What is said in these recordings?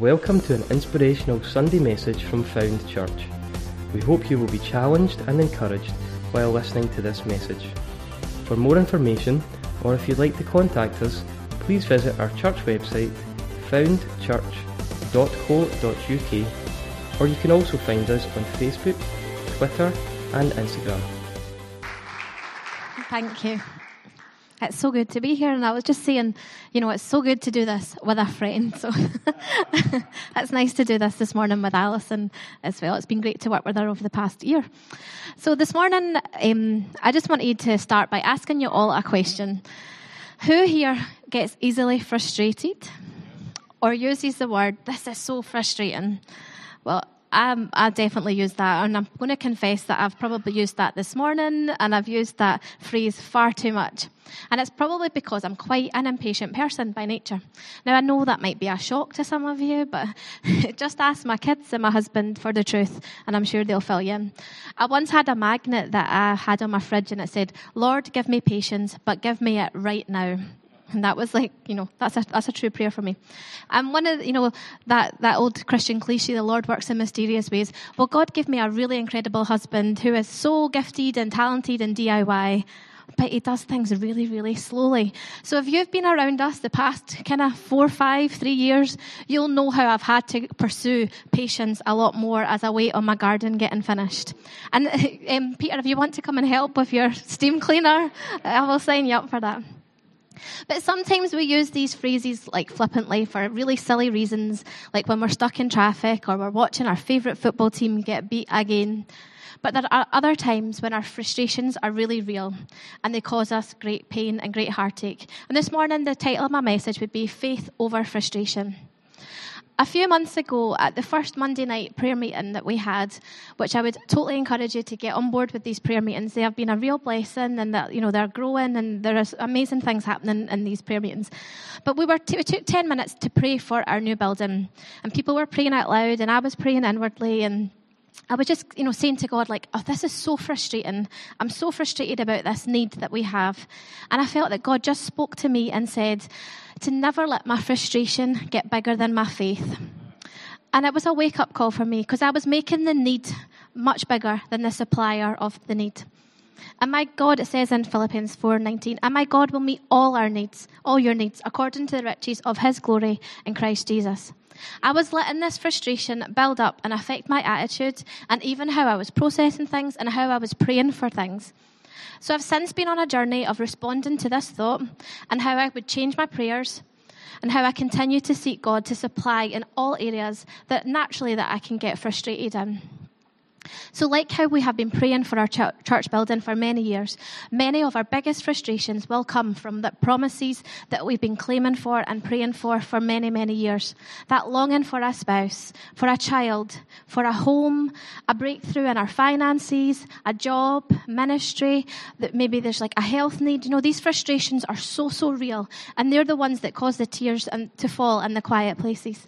Welcome to an inspirational Sunday message from Found Church. We hope you will be challenged and encouraged while listening to this message. For more information, or if you'd like to contact us, please visit our church website, foundchurch.co.uk, or you can also find us on Facebook, Twitter and Instagram. Thank you. It's so good to be here, and I was just saying, you know, it's so good to do this with a friend, so it's nice to do this morning with Alison as well. It's been great to work with her over the past year. So this morning, I just wanted to start by asking you all a question. Who here gets easily frustrated or uses the word, "This is so frustrating"? Well, I definitely use that, and I'm going to confess that I've probably used that this morning, and I've used that phrase far too much. And it's probably because I'm quite an impatient person by nature. Now, I know that might be a shock to some of you, but just ask my kids and my husband for the truth, and I'm sure they'll fill you in. I once had a magnet that I had on my fridge, and it said, "Lord, give me patience, but give me it right now." And that was like, you know, that's a true prayer for me. And one of, you know, that old Christian cliche, the Lord works in mysterious ways. Well, God gave me a really incredible husband who is so gifted and talented in DIY, but he does things really, really slowly. So if you've been around us the past kind of 3 years, you'll know how I've had to pursue patience a lot more as I wait on my garden getting finished. And Peter, if you want to come and help with your steam cleaner, I will sign you up for that. But sometimes we use these phrases like flippantly for really silly reasons, like when we're stuck in traffic or we're watching our favourite football team get beat again. But there are other times when our frustrations are really real and they cause us great pain and great heartache. And this morning, the title of my message would be Faith Over Frustration. A few months ago, at the first Monday night prayer meeting that we had, which I would totally encourage you to get on board with these prayer meetings. They have been a real blessing, and that, you know, they're growing, and there are amazing things happening in these prayer meetings. But we took 10 minutes to pray for our new building, and people were praying out loud, and I was praying inwardly, and I was just, you know, saying to God, like, "Oh, this is so frustrating. I'm so frustrated about this need that we have." And I felt that God just spoke to me and said to never let my frustration get bigger than my faith. And it was a wake-up call for me, because I was making the need much bigger than the supplier of the need. And my God, it says in Philippians 4:19, and my God will meet all our needs, all your needs, according to the riches of his glory in Christ Jesus. I was letting this frustration build up and affect my attitude and even how I was processing things and how I was praying for things. So I've since been on a journey of responding to this thought and how I would change my prayers and how I continue to seek God to supply in all areas that naturally that I can get frustrated in. So like how we have been praying for our church building for many years, many of our biggest frustrations will come from the promises that we've been claiming for and praying for many, many years. That longing for a spouse, for a child, for a home, a breakthrough in our finances, a job, ministry, that maybe there's like a health need. You know, these frustrations are so, so real, and they're the ones that cause the tears and to fall in the quiet places.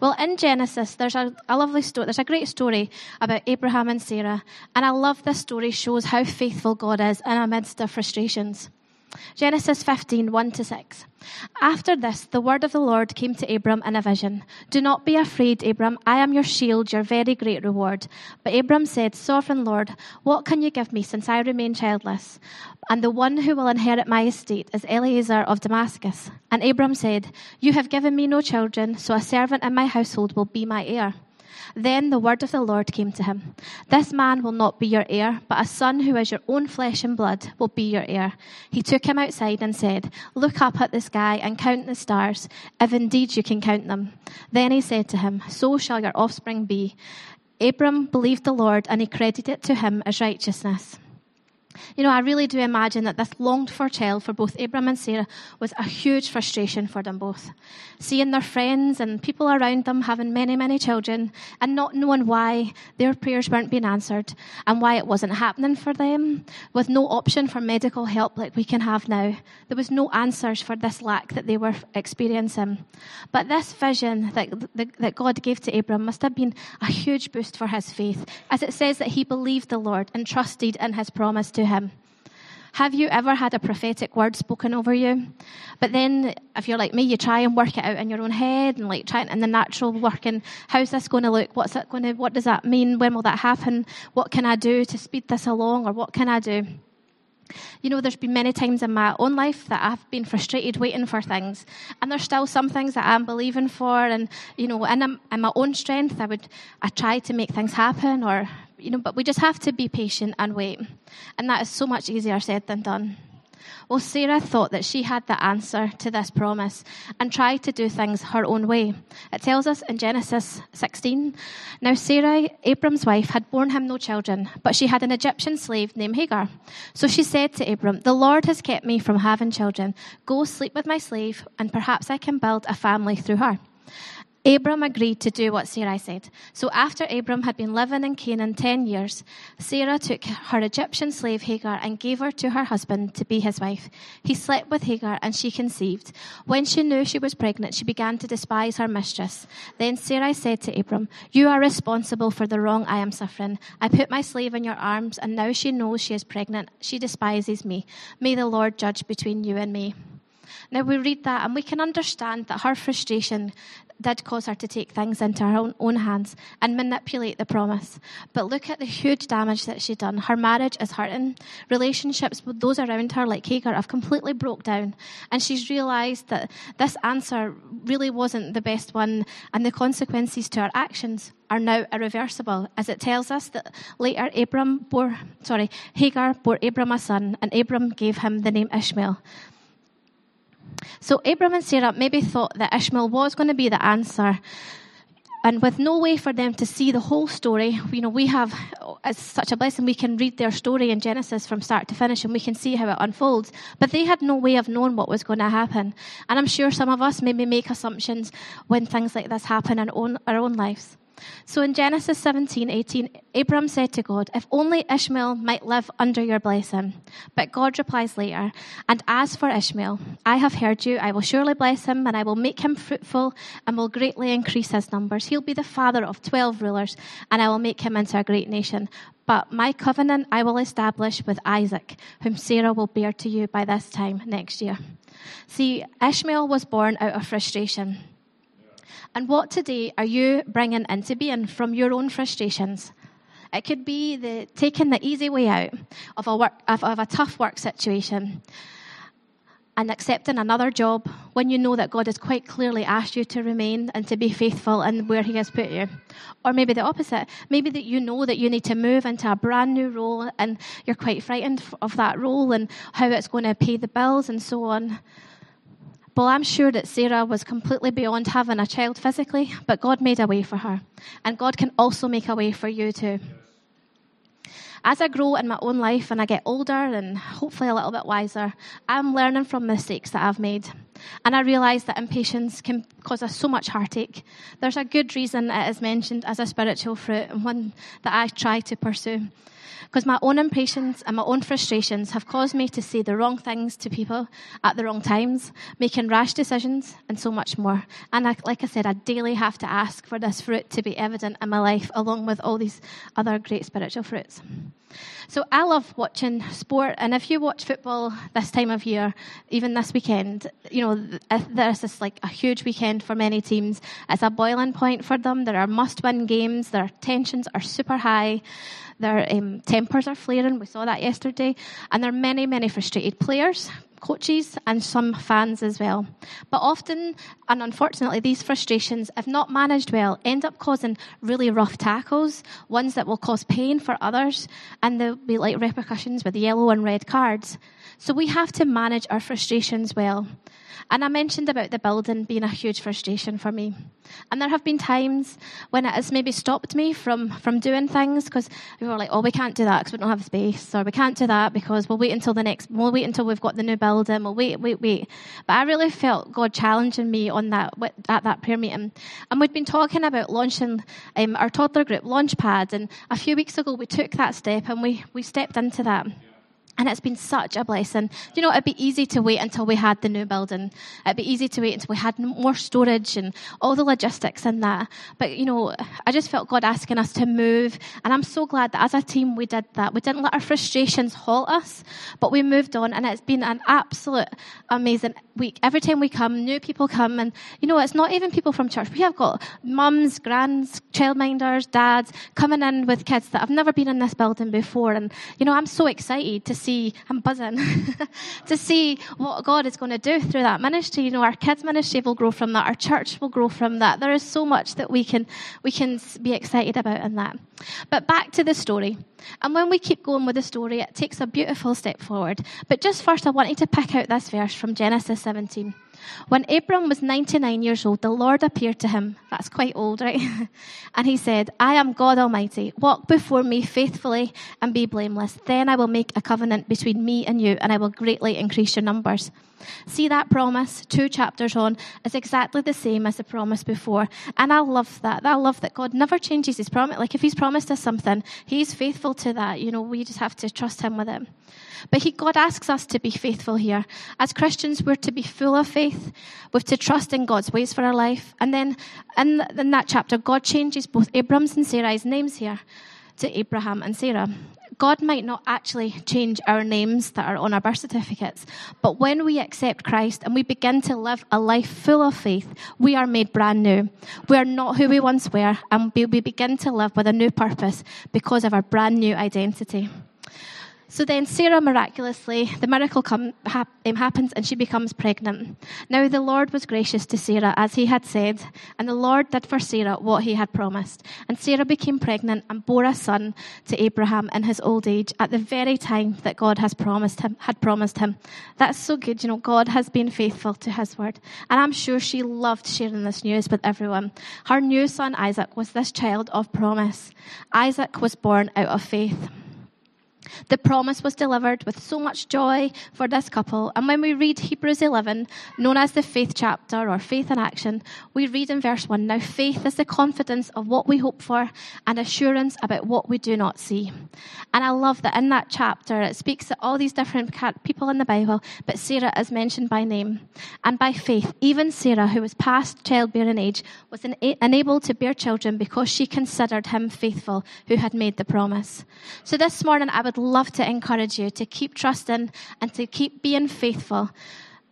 Well, in Genesis, there's a lovely story. There's a great story about Abraham and Sarah, and I love this story. Shows how faithful God is in amidst of frustrations. Genesis 15:1-6. After this, the word of the Lord came to Abram in a vision. "Do not be afraid, Abram. I am your shield, your very great reward." But Abram said, "Sovereign Lord, what can you give me since I remain childless? And the one who will inherit my estate is Eliezer of Damascus." And Abram said, "You have given me no children, so a servant in my household will be my heir." Then the word of the Lord came to him. "This man will not be your heir, but a son who is your own flesh and blood will be your heir." He took him outside and said, "Look up at the sky and count the stars, if indeed you can count them." Then he said to him, "So shall your offspring be." Abram believed the Lord, and he credited it to him as righteousness. You know, I really do imagine that this longed-for child for both Abram and Sarah was a huge frustration for them both. Seeing their friends and people around them having many, many children and not knowing why their prayers weren't being answered and why it wasn't happening for them, with no option for medical help like we can have now. There was no answers for this lack that they were experiencing. But this vision that God gave to Abram must have been a huge boost for his faith, as it says that he believed the Lord and trusted in his promise to him. Have you ever had a prophetic word spoken over you? But then, if you're like me, you try and work it out in your own head and like try it in the natural working. How's this going to look? What's it going to? What does that mean? When will that happen? What can I do to speed this along, or what can I do? You know, there's been many times in my own life that I've been frustrated waiting for things. And there's still some things that I'm believing for. And, you know, in my own strength, I try to make things happen, or, you know, but we just have to be patient and wait. And that is so much easier said than done. Well, Sarah thought that she had the answer to this promise and tried to do things her own way. It tells us in Genesis 16, now Sarah, Abram's wife, had borne him no children, but she had an Egyptian slave named Hagar. So she said to Abram, the Lord has kept me from having children. Go sleep with my slave, and perhaps I can build a family through her. Abram agreed to do what Sarai said. So after Abram had been living in Canaan 10 years, Sarah took her Egyptian slave Hagar and gave her to her husband to be his wife. He slept with Hagar and she conceived. When she knew she was pregnant, she began to despise her mistress. Then Sarai said to Abram, you are responsible for the wrong I am suffering. I put my slave in your arms, and now she knows she is pregnant. She despises me. May the Lord judge between you and me. Now we read that and we can understand that her frustration did cause her to take things into her own hands and manipulate the promise. But look at the huge damage that she'd done. Her marriage is hurting. Relationships with those around her, like Hagar, have completely broke down. And she's realised that this answer really wasn't the best one, and the consequences to her actions are now irreversible, as it tells us that later Hagar bore Abram a son, and Abram gave him the name Ishmael. So Abram and Sarah maybe thought that Ishmael was going to be the answer. And with no way for them to see the whole story, you know, we have, it's such a blessing, we can read their story in Genesis from start to finish and we can see how it unfolds. But they had no way of knowing what was going to happen. And I'm sure some of us maybe make assumptions when things like this happen in our own lives. So in Genesis 17:18, Abram said to God, if only Ishmael might live under your blessing. But God replies later, and as for Ishmael, I have heard you. I will surely bless him, and I will make him fruitful and will greatly increase his numbers. He'll be the father of 12 rulers, and I will make him into a great nation. But my covenant I will establish with Isaac, whom Sarah will bear to you by this time next year. See, Ishmael was born out of frustration. And what today are you bringing into being from your own frustrations? It could be taking the easy way out of a tough work situation and accepting another job when you know that God has quite clearly asked you to remain and to be faithful in where He has put you. Or maybe the opposite. Maybe that you know that you need to move into a brand new role and you're quite frightened of that role and how it's going to pay the bills and so on. Well, I'm sure that Sarah was completely beyond having a child physically, but God made a way for her. And God can also make a way for you too. As I grow in my own life and I get older and hopefully a little bit wiser, I'm learning from mistakes that I've made. And I realise that impatience can cause us so much heartache. There's a good reason it is mentioned as a spiritual fruit and one that I try to pursue. Because my own impatience and my own frustrations have caused me to say the wrong things to people at the wrong times, making rash decisions, and so much more. And like I said, I daily have to ask for this fruit to be evident in my life, along with all these other great spiritual fruits. So I love watching sport, and if you watch football this time of year, even this weekend, you know, there's this like a huge weekend for many teams. It's a boiling point for them. There are must-win games. Their tensions are super high. Their tempers are flaring. We saw that yesterday. And there are many, many frustrated players, coaches, and some fans as well. But often, and unfortunately, these frustrations, if not managed well, end up causing really rough tackles, ones that will cause pain for others, and there'll be like repercussions with yellow and red cards. So we have to manage our frustrations well. And I mentioned about the building being a huge frustration for me. And there have been times when it has maybe stopped me from doing things because we were like, oh, we can't do that because we don't have space, or we can't do that because we'll wait until we've got the new building, we'll wait. But I really felt God challenging me on that at that prayer meeting. And we'd been talking about launching our toddler group, Launchpad, and a few weeks ago we took that step and we stepped into that. And it's been such a blessing. You know, it'd be easy to wait until we had the new building. It'd be easy to wait until we had more storage and all the logistics and that. But, you know, I just felt God asking us to move. And I'm so glad that as a team we did that. We didn't let our frustrations halt us, but we moved on. And it's been an absolute amazing week. Every time we come, new people come. And, you know, it's not even people from church. We have got mums, grands, childminders, dads coming in with kids that have never been in this building before. And, you know, I'm so excited to see. I'm buzzing to see what God is going to do through that ministry. You know, our kids' ministry will grow from that. Our church will grow from that. There is so much that we can be excited about in that. But back to the story. And when we keep going with the story, it takes a beautiful step forward. But just first, I wanted to pick out this verse from Genesis 17. When Abram was 99 years old, the Lord appeared to him. That's quite old, right? And he said, I am God Almighty. Walk before me faithfully and be blameless. Then I will make a covenant between me and you, and I will greatly increase your numbers. See, that promise, 2 chapters on, is exactly the same as the promise before. And I love that. I love that God never changes his promise. Like, if he's promised us something, he's faithful to that. You know, we just have to trust him with it. But God asks us to be faithful here. As Christians, we're to be full of faith. We're to trust in God's ways for our life. And then in that chapter, God changes both Abram's and Sarai's names here to Abraham and Sarah. God might not actually change our names that are on our birth certificates, but when we accept Christ and we begin to live a life full of faith, we are made brand new. We are not who we once were, and we begin to live with a new purpose because of our brand new identity. So then Sarah miraculously, the miracle happens and she becomes pregnant. Now the Lord was gracious to Sarah as he had said, and the Lord did for Sarah what he had promised. And Sarah became pregnant and bore a son to Abraham in his old age at the very time that God had promised him. That's so good. You know, God has been faithful to his word. And I'm sure she loved sharing this news with everyone. Her new son Isaac was this child of promise. Isaac was born out of faith. The promise was delivered with so much joy for this couple. And when we read Hebrews 11, known as the faith chapter or faith in action, we read in verse 1, now faith is the confidence of what we hope for and assurance about what we do not see. And I love that in that chapter, it speaks to all these different people in the Bible, but Sarah is mentioned by name. And by faith, even Sarah, who was past childbearing age, was enabled to bear children because she considered him faithful who had made the promise. So this morning, I would love to encourage you to keep trusting and to keep being faithful.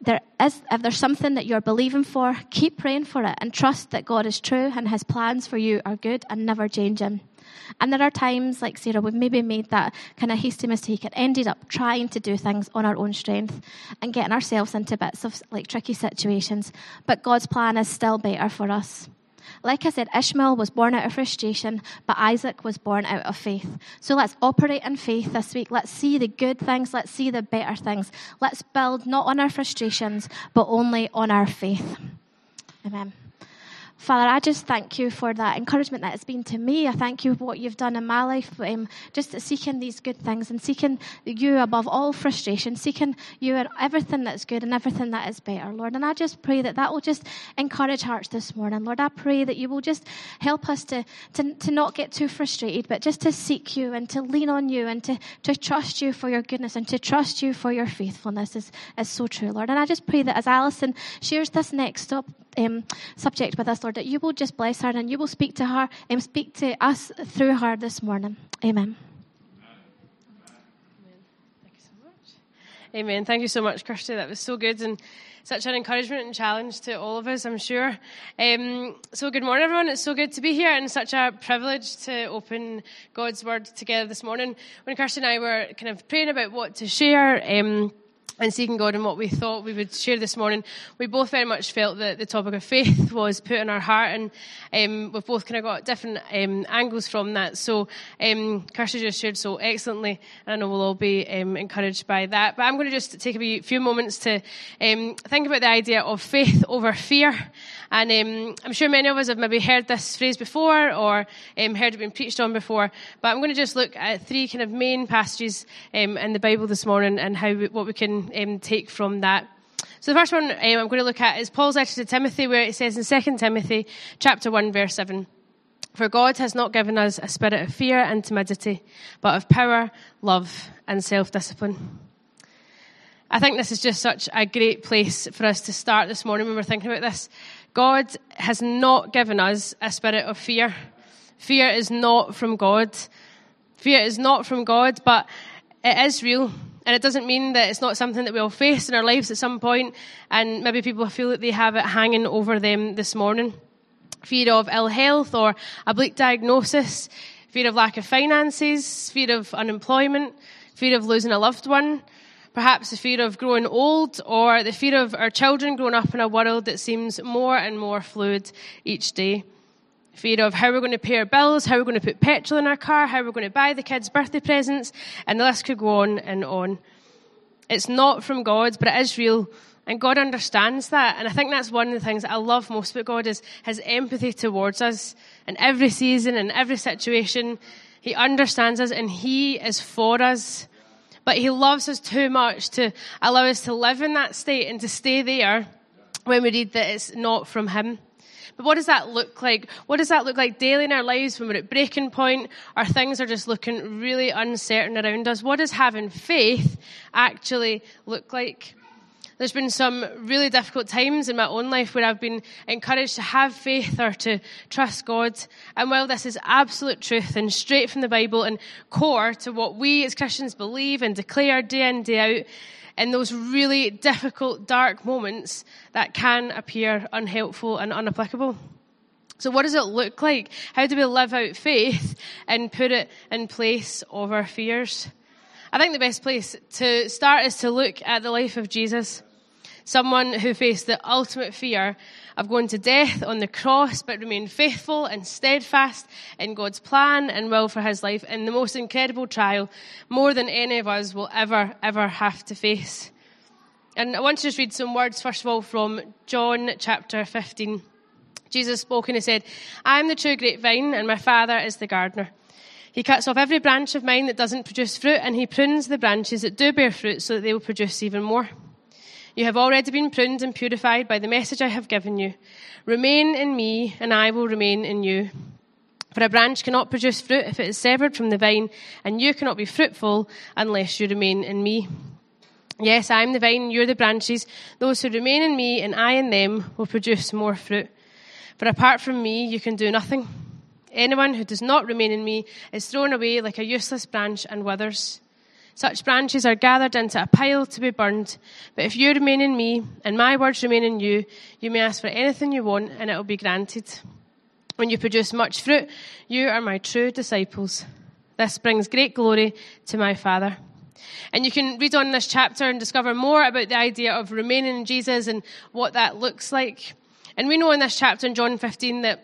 If there's something that you're believing for, keep praying for it and trust that God is true and his plans for you are good and never changing. And there are times, like Sarah, we've maybe made that kind of hasty mistake and ended up trying to do things on our own strength and getting ourselves into bits of like tricky situations. But God's plan is still better for us. Like I said, Ishmael was born out of frustration, but Isaac was born out of faith. So let's operate in faith this week. Let's see the good things. Let's see the better things. Let's build not on our frustrations, but only on our faith. Amen. Father, I just thank you for that encouragement that it's been to me. I thank you for what you've done in my life, just seeking these good things and seeking you above all frustration, seeking you in everything that's good and everything that is better, Lord. And I just pray that will just encourage hearts this morning, Lord. I pray that you will just help us to not get too frustrated, but just to seek you and to lean on you and to trust you for your goodness and to trust you for your faithfulness is so true, Lord. And I just pray that as Alison shares this next subject with us, Lord, that you will just bless her and you will speak to her and speak to us through her this morning. Amen. Thank you so much. Amen. Thank you so much, Kirsty. That was so good and such an encouragement and challenge to all of us, I'm sure. So good morning, everyone. It's so good to be here and such a privilege to open God's Word together this morning. When Kirsty and I were kind of praying about what to share, and seeking God and what we thought we would share this morning, we both very much felt that the topic of faith was put in our heart, and we've both kind of got different angles from that. So Kirsty just shared so excellently, and I know we'll all be encouraged by that. But I'm going to just take a few moments to think about the idea of faith over fear. And I'm sure many of us have maybe heard this phrase before or heard it being preached on before, but I'm going to just look at 3 kind of main passages in the Bible this morning and what we can take from that. So the first one I'm going to look at is Paul's letter to Timothy, where it says in 2 Timothy chapter 1, verse 7, For God has not given us a spirit of fear and timidity, but of power, love, and self-discipline. I think this is just such a great place for us to start this morning when we're thinking about this. God has not given us a spirit of fear. Fear is not from God. Fear is not from God, but it is real. And it doesn't mean that it's not something that we all face in our lives at some point, and maybe people feel that they have it hanging over them this morning. Fear of ill health or a bleak diagnosis, fear of lack of finances, fear of unemployment, fear of losing a loved one, perhaps the fear of growing old or the fear of our children growing up in a world that seems more and more fluid each day. Fear of how we're going to pay our bills, how we're going to put petrol in our car, how we're going to buy the kids' birthday presents, and the list could go on and on. It's not from God, but it is real. And God understands that. And I think that's one of the things that I love most about God is his empathy towards us. In every season, in every situation, he understands us and he is for us. But he loves us too much to allow us to live in that state and to stay there when we read that it's not from him. But what does that look like? What does that look like daily in our lives when we're at breaking point or things are just looking really uncertain around us? What does having faith actually look like? There's been some really difficult times in my own life where I've been encouraged to have faith or to trust God. And while this is absolute truth and straight from the Bible and core to what we as Christians believe and declare day in, day out, in those really difficult, dark moments, that can appear unhelpful and unapplicable. So what does it look like? How do we live out faith and put it in place of our fears? I think the best place to start is to look at the life of Jesus. Someone who faced the ultimate fear of going to death on the cross, but remained faithful and steadfast in God's plan and will for his life in the most incredible trial, more than any of us will ever have to face. And I want to just read some words, first of all, from John chapter 15. Jesus spoke and he said, "I am the true grapevine and my Father is the gardener. He cuts off every branch of mine that doesn't produce fruit, and he prunes the branches that do bear fruit so that they will produce even more. You have already been pruned and purified by the message I have given you. Remain in me, and I will remain in you. For a branch cannot produce fruit if it is severed from the vine, and you cannot be fruitful unless you remain in me. Yes, I am the vine, you are the branches. Those who remain in me and I in them will produce more fruit. For apart from me, you can do nothing. Anyone who does not remain in me is thrown away like a useless branch and withers. Such branches are gathered into a pile to be burned. But if you remain in me and my words remain in you, you may ask for anything you want and it will be granted. When you produce much fruit, you are my true disciples. This brings great glory to my Father." And you can read on this chapter and discover more about the idea of remaining in Jesus and what that looks like. And we know in this chapter in John 15 that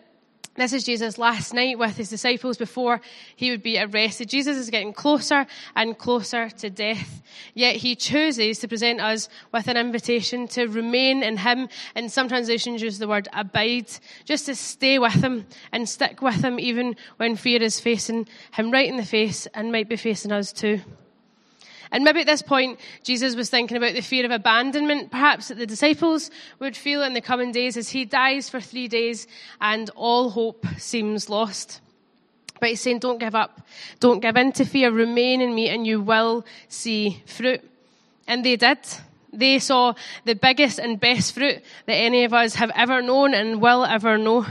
this is Jesus last night with his disciples before he would be arrested. Jesus is getting closer and closer to death, yet he chooses to present us with an invitation to remain in him, and some translations use the word abide, just to stay with him and stick with him even when fear is facing him right in the face and might be facing us too. And maybe at this point, Jesus was thinking about the fear of abandonment, perhaps that the disciples would feel in the coming days as he dies for 3 days and all hope seems lost. But he's saying, don't give up. Don't give in to fear. Remain in me and you will see fruit. And they did. They saw the biggest and best fruit that any of us have ever known and will ever know.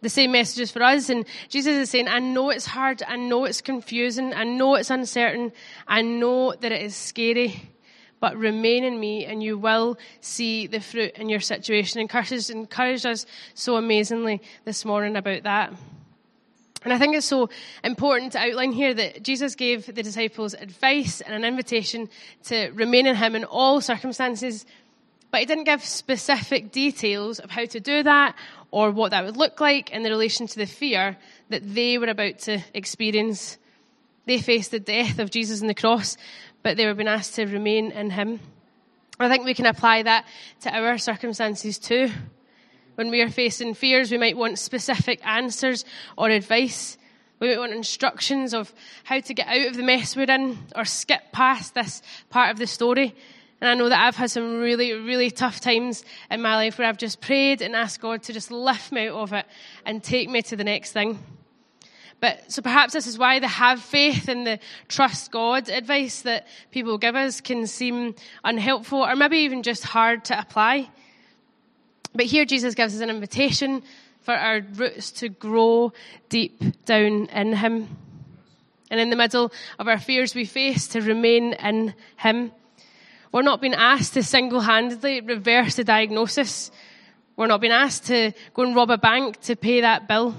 The same message is for us, and Jesus is saying, I know it's hard, I know it's confusing, I know it's uncertain, I know that it is scary, but remain in me and you will see the fruit in your situation. And Kirst has encouraged us so amazingly this morning about that. And I think it's so important to outline here that Jesus gave the disciples advice and an invitation to remain in him in all circumstances, but he didn't give specific details of how to do that or what that would look like in the relation to the fear that they were about to experience. They faced the death of Jesus on the cross, but they were being asked to remain in him. I think we can apply that to our circumstances too. When we are facing fears, we might want specific answers or advice. We might want instructions of how to get out of the mess we're in or skip past this part of the story. And I know that I've had some really, really tough times in my life where I've just prayed and asked God to just lift me out of it and take me to the next thing. But so perhaps this is why the have faith and the trust God advice that people give us can seem unhelpful or maybe even just hard to apply. But here Jesus gives us an invitation for our roots to grow deep down in him. And in the middle of our fears we face, to remain in him. We're not being asked to single-handedly reverse the diagnosis. We're not being asked to go and rob a bank to pay that bill.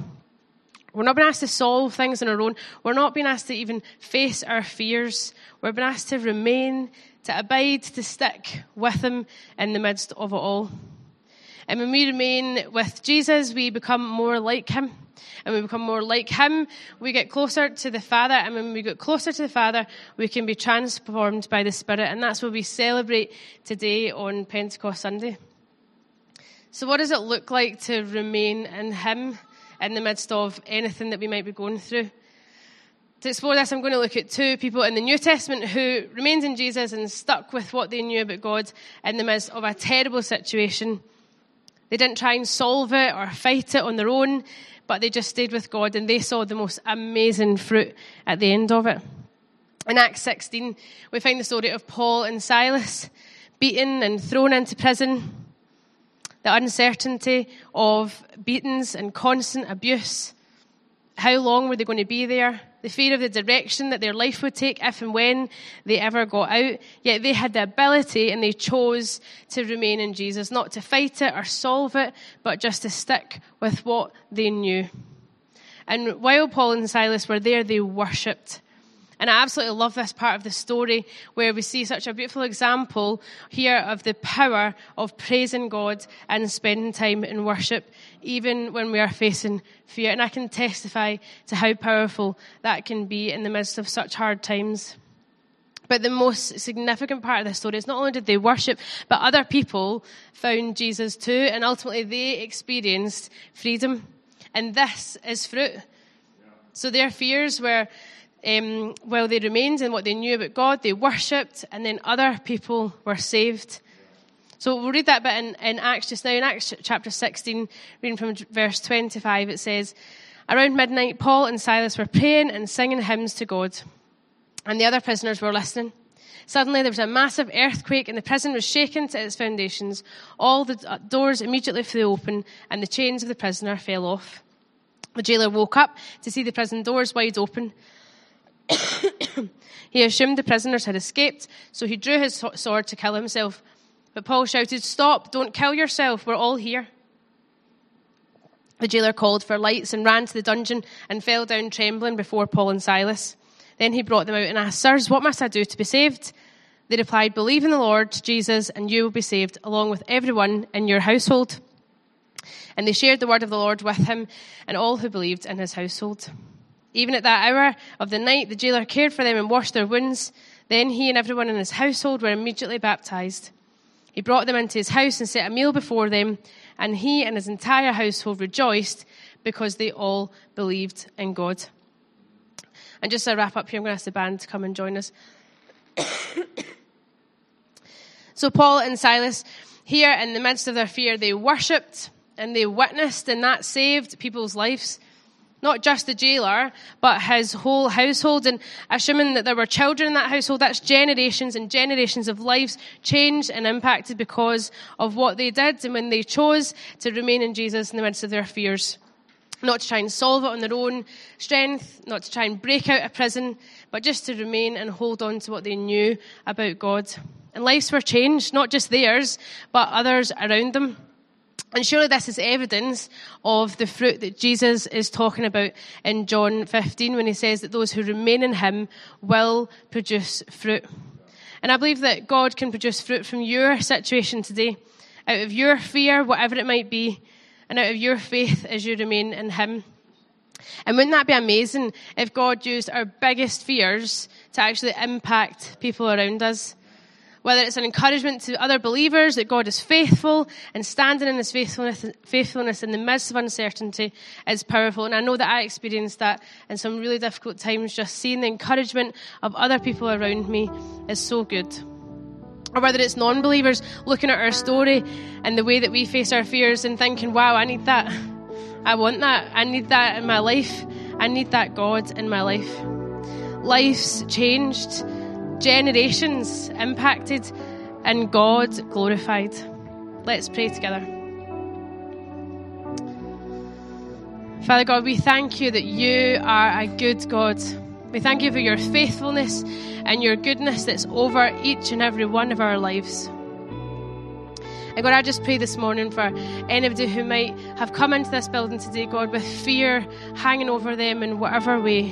We're not being asked to solve things on our own. We're not being asked to even face our fears. We're being asked to remain, to abide, to stick with him in the midst of it all. And when we remain with Jesus, we become more like him. And when we become more like him, we get closer to the Father. And when we get closer to the Father, we can be transformed by the Spirit. And that's what we celebrate today on Pentecost Sunday. So what does it look like to remain in him in the midst of anything that we might be going through? To explore this, I'm going to look at two people in the New Testament who remained in Jesus and stuck with what they knew about God in the midst of a terrible situation. They didn't try and solve it or fight it on their own, but they just stayed with God and they saw the most amazing fruit at the end of it. In Acts 16, we find the story of Paul and Silas, beaten and thrown into prison. The uncertainty of beatings and constant abuse. How long were they going to be there? The fear of the direction that their life would take if and when they ever got out. Yet they had the ability and they chose to remain in Jesus, not to fight it or solve it, but just to stick with what they knew. And while Paul and Silas were there, they worshipped. And I absolutely love this part of the story where we see such a beautiful example here of the power of praising God and spending time in worship, even when we are facing fear. And I can testify to how powerful that can be in the midst of such hard times. But the most significant part of the story is not only did they worship, but other people found Jesus too, and ultimately they experienced freedom. And this is fruit. So their fears were... Well, they remained in what they knew about God, they worshipped, and then other people were saved. So we'll read that bit in Acts just now. In Acts chapter 16, reading from verse 25, it says, "Around midnight, Paul and Silas were praying and singing hymns to God, and the other prisoners were listening. Suddenly there was a massive earthquake, and the prison was shaken to its foundations. All the doors immediately flew open, and the chains of the prisoner fell off. The jailer woke up to see the prison doors wide open. He assumed the prisoners had escaped, so he drew his sword to kill himself. But Paul shouted, 'Stop, don't kill yourself, we're all here.' The jailer called for lights and ran to the dungeon and fell down trembling before Paul and Silas. Then he brought them out and asked, 'Sirs, what must I do to be saved?' They replied, 'Believe in the Lord Jesus and you will be saved, along with everyone in your household.' And they shared the word of the Lord with him and all who believed in his household. Even at that hour of the night, the jailer cared for them and washed their wounds. Then he and everyone in his household were immediately baptized. He brought them into his house and set a meal before them, and he and his entire household rejoiced because they all believed in God." And just to wrap up here, I'm going to ask the band to come and join us. So Paul and Silas, here in the midst of their fear, they worshipped and they witnessed, and that saved people's lives. Not just the jailer, but his whole household. And assuming that there were children in that household, that's generations and generations of lives changed and impacted because of what they did and when they chose to remain in Jesus in the midst of their fears. Not to try and solve it on their own strength, not to try and break out of prison, but just to remain and hold on to what they knew about God. And lives were changed, not just theirs, but others around them. And surely this is evidence of the fruit that Jesus is talking about in John 15 when he says that those who remain in him will produce fruit. And I believe that God can produce fruit from your situation today, out of your fear, whatever it might be, and out of your faith as you remain in him. And wouldn't that be amazing if God used our biggest fears to actually impact people around us? Whether it's an encouragement to other believers that God is faithful and standing in his faithfulness in the midst of uncertainty is powerful. And I know that I experienced that in some really difficult times. Just seeing the encouragement of other people around me is so good. or whether it's non-believers looking at our story and the way that we face our fears and thinking, wow, I need that. I want that. I need that in my life. I need that God in my life. Life's changed, generations impacted, and God glorified. Let's pray together. Father God, we thank you that you are a good God. We thank you for your faithfulness and your goodness that's over each and every one of our lives. And God, I just pray this morning for anybody who might have come into this building today, God, with fear hanging over them in whatever way.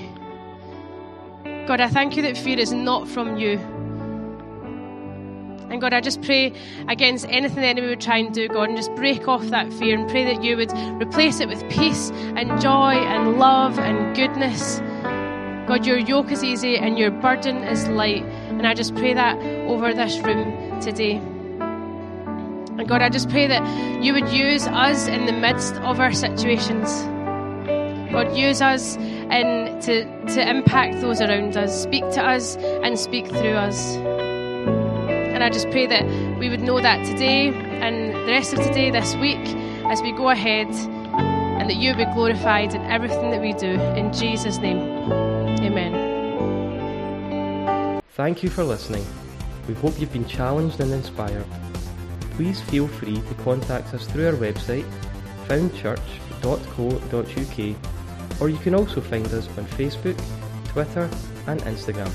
God, I thank you that fear is not from you. And God, I just pray against anything the enemy would try and do, God, and just break off that fear and pray that you would replace it with peace and joy and love and goodness. God, your yoke is easy and your burden is light. And I just pray that over this room today. And God, I just pray that you would use us in the midst of our situations. God, use us and to impact those around us. Speak to us and speak through us. And I just pray that we would know that today and the rest of today, this week, as we go ahead, and that you would be glorified in everything that we do. In Jesus' name. Amen. Thank you for listening. We hope you've been challenged and inspired. Please feel free to contact us through our website, foundchurch.co.uk, or you can also find us on Facebook, Twitter and Instagram.